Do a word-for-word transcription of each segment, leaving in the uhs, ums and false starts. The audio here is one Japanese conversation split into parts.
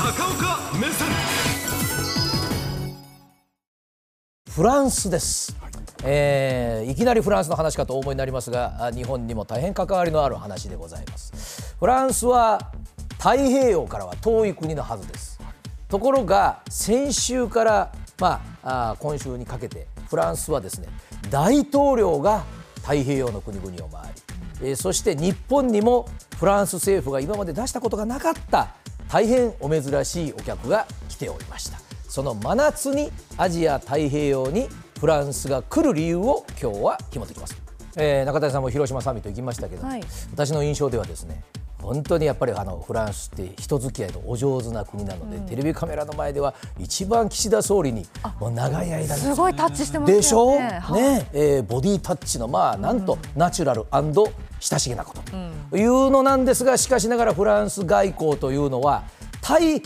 高岡目線。フランスです、はいえー、いきなりフランスの話かとお思いになりますが、日本にも大変関わりのある話でございます。フランスは太平洋からは遠い国のはずです。ところが先週から、まあ、あ今週にかけてフランスはですね、大統領が太平洋の国々を回り、えー、そして日本にもフランス政府が今まで出したことがなかった大変お珍しいお客が来ておりました。その真夏にアジア太平洋にフランスが来る理由を今日は紐解きます。えー、中谷さんも広島サミット行きましたけど、はい、私の印象ではですね、本当にやっぱりあのフランスって人付き合いのお上手な国なので、うん、テレビカメラの前では一番岸田総理にもう長い間すごいタッチしてますよね。でしょ、はいねえー、ボディタッチのまあなんとナチュラル&親しげなことというのなんですが、しかしながらフランス外交というのは大変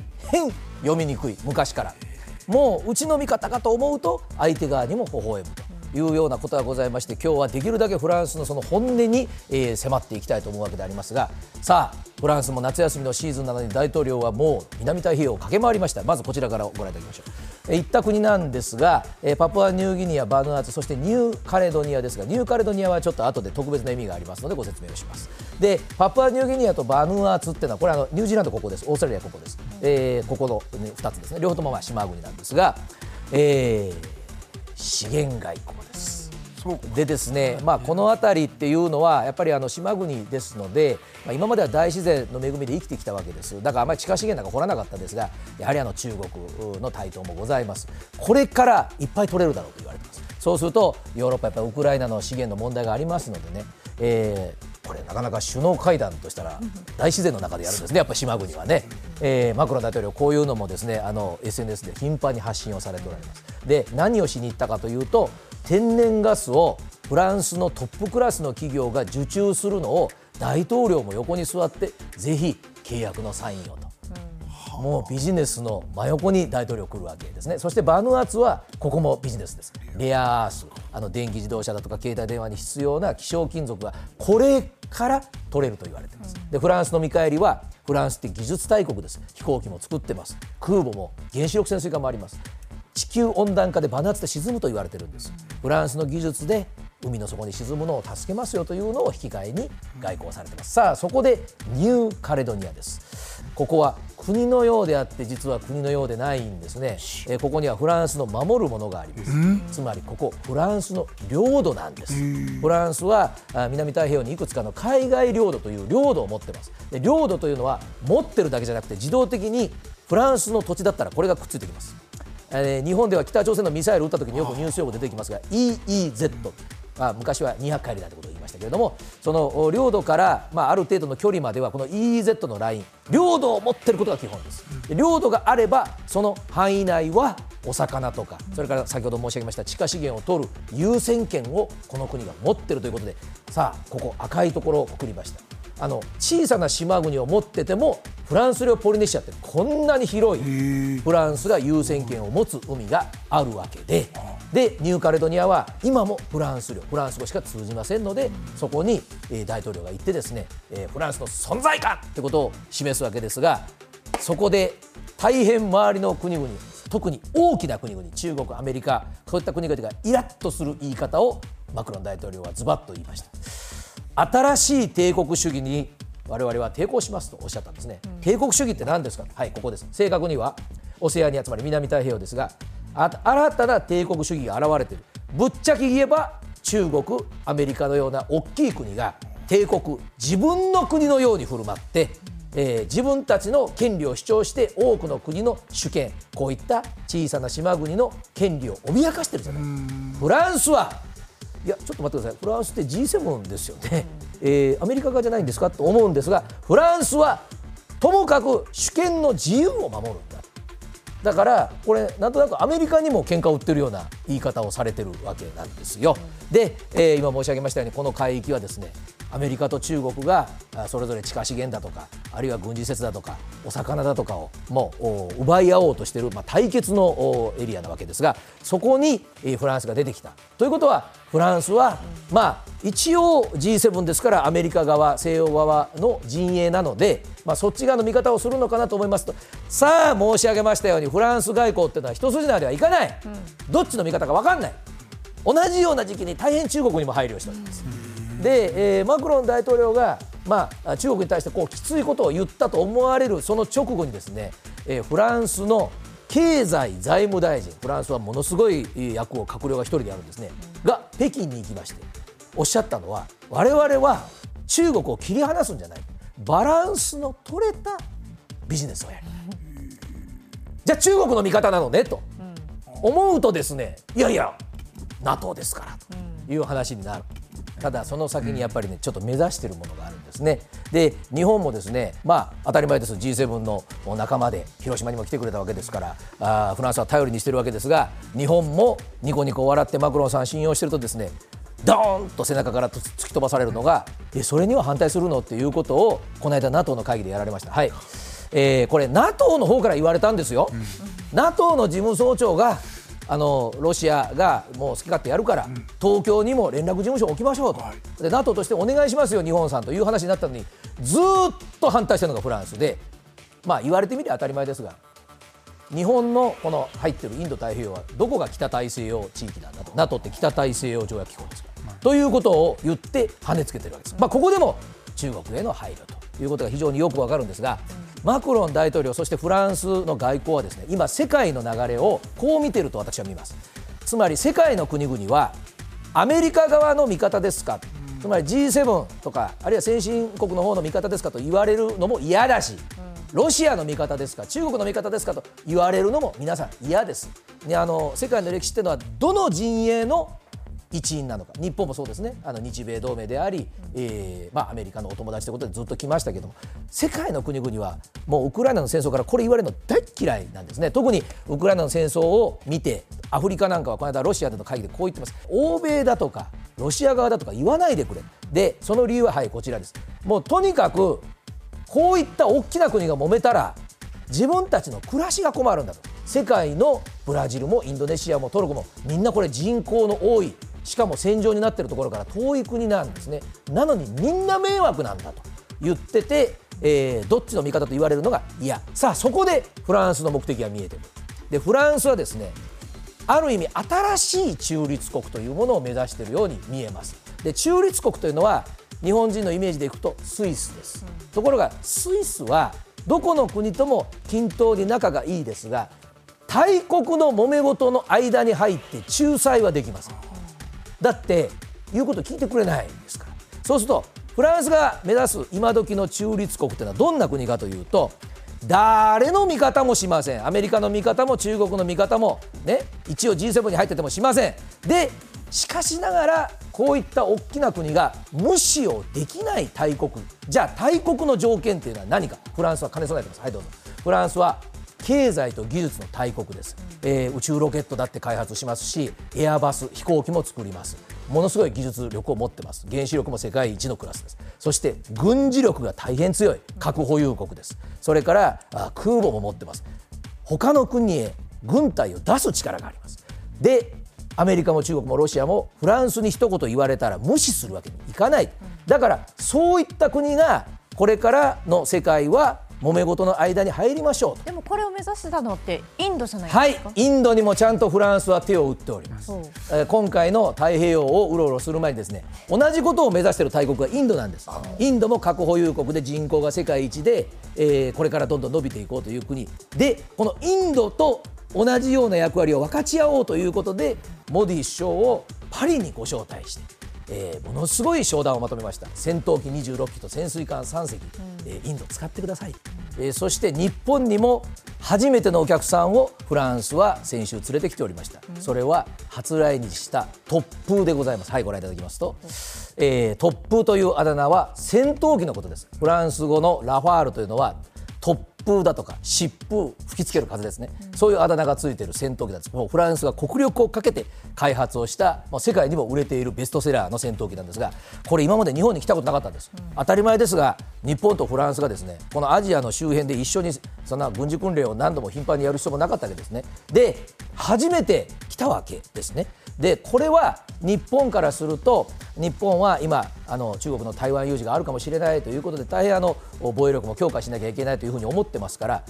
読みにくい。昔からもううちの味方かと思うと相手側にも微笑むというようなことがございまして、今日はできるだけフランスのその本音に、えー、迫っていきたいと思うわけでありますが、さあフランスも夏休みのシーズンなのに大統領はもう南太平洋を駆け回りました。まずこちらからご覧いただきましょう。えー、行った国なんですが、えー、パプアニューギニア、バヌアツ、そしてニューカレドニアですが、ニューカレドニアはちょっと後で特別な意味がありますのでご説明をします。でパプアニューギニアとバヌアツっていうのはこれあのニュージーランドここです、オーストラリアここです、えー、ここのふたつですね。両方ともまあ島国なんですが、えー資源外交です。でですね、まあ、この辺りっていうのはやっぱりあの島国ですので、まあ、今までは大自然の恵みで生きてきたわけです。だからあまり地下資源なんか掘らなかったですが、やはりあの中国の台頭もございます。これからいっぱい取れるだろうと言われています。そうするとヨーロッパやっぱりウクライナの資源の問題がありますのでね、えー、これなかなか首脳会談としたら大自然の中でやるんですね、やっぱり島国はね。えー、マクロン大統領こういうのもですねあの エスエヌエス で頻繁に発信をされておられます。で何をしに行ったかというと、天然ガスをフランスのトップクラスの企業が受注するのを大統領も横に座ってぜひ契約のサインをと、うん、もうビジネスの真横に大統領来るわけですね。そしてバヌアツはここもビジネスです。レアアース、あの電気自動車だとか携帯電話に必要な希少金属がこれから取れると言われています。でフランスの見返りは、フランスって技術大国です。飛行機も作ってます、空母も原子力潜水艦もあります。地球温暖化でバヌアツで沈むと言われてるんです。フランスの技術で海の底に沈むのを助けますよというのを引き換えに外交されてます。さあそこでニューカレドニアです。ここは国のようであって実は国のようでないんですね。えここにはフランスの守るものがあります。つまりここフランスの領土なんです。フランスは南太平洋にいくつかの海外領土という領土を持ってます。で領土というのは持ってるだけじゃなくて、自動的にフランスの土地だったらこれがくっついてきます。えー、日本では北朝鮮のミサイルを撃ったときによくニュース用語出てきますが、 イーイーゼット、 まあ昔はにひゃくカイリだということを言いましたけれども、その領土から、まあ、ある程度の距離まではこの イーイーゼット のライン、領土を持っていることが基本です。領土があればその範囲内はお魚とか、それから先ほど申し上げました地下資源を取る優先権をこの国が持っているということで、さあここ赤いところをくくりました。あの小さな島国を持っててもフランス領ポリネシアってこんなに広い、フランスが優先権を持つ海があるわけで、でニューカレドニアは今もフランス領、フランス語しか通じませんので、そこに大統領が行ってですね、フランスの存在感ってことを示すわけですが、そこで大変周りの国々、特に大きな国々、中国、アメリカ、そういった国々がイラッとする言い方をマクロン大統領はズバッと言いました。新しい帝国主義に我々は抵抗しますとおっしゃったんですね。うん、帝国主義って何ですか。はい、ここです。正確にはオセアニア、つまり南太平洋ですが、あ新たな帝国主義が現れている。ぶっちゃけ言えば中国、アメリカのような大きい国が帝国、自分の国のように振る舞って、えー、自分たちの権利を主張して多くの国の主権、こういった小さな島国の権利を脅かしてるじゃない。フランスはいやちょっと待ってください、フランスって ジーセブン ですよね、えー、アメリカ側じゃないんですかと思うんですが、フランスはともかく主権の自由を守るんだ。だからこれなんとなくアメリカにも喧嘩を売ってるような言い方をされてるわけなんですよ。で、えー、今申し上げましたようにこの海域はですね、アメリカと中国がそれぞれ地下資源だとか、あるいは軍事施設だとかお魚だとかをもう奪い合おうとしている、まあ、対決のエリアなわけですが、そこにフランスが出てきたということは、フランスはまあ一応 ジーセブン ですからアメリカ側、西洋側の陣営なので、まあ、そっち側の見方をするのかなと思いますと、さあ申し上げましたようにフランス外交っていうのは一筋縄ではいかない、うん、どっちの見方か分かんない。同じような時期に大変中国にも配慮しております。で、えー、マクロン大統領が、まあ、中国に対してこうきついことを言ったと思われるその直後にですね、えー、フランスの経済財務大臣、フランスはものすごい役を閣僚が一人でやるんですね、が北京に行きましておっしゃったのは、我々は中国を切り離すんじゃない、バランスの取れたビジネスをやる、じゃあ中国の味方なのねと思うとですね、いやいやNATO ですからという話になる。ただその先にやっぱりね、ちょっと目指しているものがあるんですね。で、日本もですね、まあ当たり前です ジーセブン の仲間で広島にも来てくれたわけですから、あフランスは頼りにしているわけですが、日本もニコニコ笑ってマクロンさん信用しているとですね、ドーンと背中から突き飛ばされるのが、えそれには反対するのっていうことをこの間 NATO の会議でやられました。はい、えー、これ NATO の方から言われたんですよ、うん、NATO の事務総長があのロシアがもう好き勝手やるから、うん、東京にも連絡事務所を置きましょうと、はい、で NATO としてお願いしますよ日本さんという話になったのに、ずっと反対しているのがフランスで、まあ、言われてみれば当たり前ですが、日本のこの入っているインド太平洋はどこが北大西洋地域なんだと、 NATO って北大西洋条約機構ですから、はい、ということを言って跳ねつけているわけです、まあ、ここでも中国への配慮ということが非常によくわかるんですが、マクロン大統領、そしてフランスの外交はですね、今世界の流れをこう見ていると私は見ます。つまり世界の国々はアメリカ側の味方ですか、つまり ジーセブン とかあるいは先進国の方の味方ですかと言われるのも嫌だし、ロシアの味方ですか中国の味方ですかと言われるのも皆さん嫌です、ね、あの世界の歴史というのはどの陣営の一員なのか、日本もそうですね、あの日米同盟であり、えーまあ、アメリカのお友達ということでずっと来ましたけども、世界の国々はもうウクライナの戦争からこれ言われるの大嫌いなんですね。特にウクライナの戦争を見て、アフリカなんかはこの間ロシアでの会議でこう言ってます。欧米だとかロシア側だとか言わないでくれ。で、その理由は、はい、こちらです。もうとにかくこういった大きな国が揉めたら自分たちの暮らしが困るんだと。世界のブラジルもインドネシアもトルコもみんなこれ人口の多い、しかも戦場になっているところから遠い国なんですね。なのにみんな迷惑なんだと言ってて、えー、どっちの味方と言われるのが嫌。さあそこでフランスの目的が見えてくる。でフランスはですね、ある意味新しい中立国というものを目指しているように見えます。で中立国というのは日本人のイメージでいくとスイスです、うん、ところがスイスはどこの国とも均等に仲がいいですが、大国の揉め事の間に入って仲裁はできません。だって言うこと聞いてくれないですから。そうするとフランスが目指す今時の中立国というのはどんな国かというと、誰の味方もしません。アメリカの味方も中国の味方も、ね、一応 ジーセブン に入っててもしません。でしかしながらこういった大きな国が無視をできない大国、じゃあ大国の条件というのは何か。フランスは兼ね備えてます。はい、どうぞ。フランスは経済と技術の大国です、えー、宇宙ロケットだって開発しますし、エアバス飛行機も作ります。ものすごい技術力を持ってます。原子力も世界一のクラスです。そして軍事力が大変強い核保有国です。それから空母も持ってます。他の国へ軍隊を出す力があります。でアメリカも中国もロシアもフランスに一言言われたら無視するわけにいかない。だからそういった国がこれからの世界は揉め事の間に入りましょう。でもこれを目指してたのってインドじゃないですか。はい、インドにもちゃんとフランスは手を打っております。今回の太平洋をうろうろする前にですね、同じことを目指している大国はインドなんです。インドも核保有国で人口が世界一で、えー、これからどんどん伸びていこうという国で、このインドと同じような役割を分かち合おうということで、モディ首相をパリにご招待してえー、ものすごい商談をまとめました。戦闘機にじゅうろっきと潜水艦さんせき、うん、えー、インド使ってください、うん、えー、そして日本にも初めてのお客さんをフランスは先週連れてきておりました、うん、それは初来日した突風でございます。はい、ご覧いただきますと、うん、えー、突風というあだ名は戦闘機のことです。フランス語のラファールというのは突風だとか疾風、吹きつける風ですね、うん、そういうあだ名がついている戦闘機なんです。もうフランスが国力をかけて開発をした、まあ、世界にも売れているベストセラーの戦闘機なんですが、これ今まで日本に来たことなかったんです、うん、当たり前ですが日本とフランスがですねこのアジアの周辺で一緒にそんな軍事訓練を何度も頻繁にやる必要もなかったわけですね。で初めて来たわけですね。でこれは日本からすると日本は今あの中国の台湾有事があるかもしれないということで大変あの防衛力も強化しなきゃいけないというふうに思ってますから、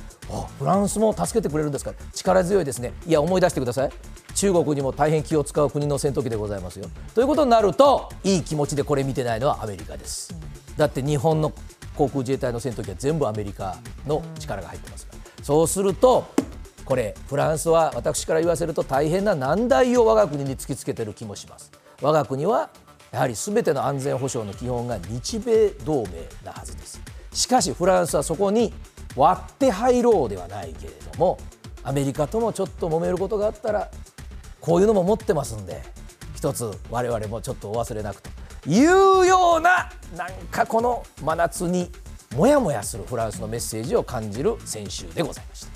フランスも助けてくれるんですから力強いですね。いや思い出してください、中国にも大変気を使う国の戦闘機でございますよ。ということになるといい気持ちでこれ見てないのはアメリカです。だって日本の航空自衛隊の戦闘機は全部アメリカの力が入ってますから。そうするとこれフランスは私から言わせると大変な難題を我が国に突きつけてる気もします。我が国はやはりすべての安全保障の基本が日米同盟なはずです。しかしフランスはそこに割って入ろうではないけれどもアメリカともちょっと揉めることがあったらこういうのも持ってますんで一つ我々もちょっとお忘れなくというような、なんかこの真夏にもやもやするフランスのメッセージを感じる先週でございました。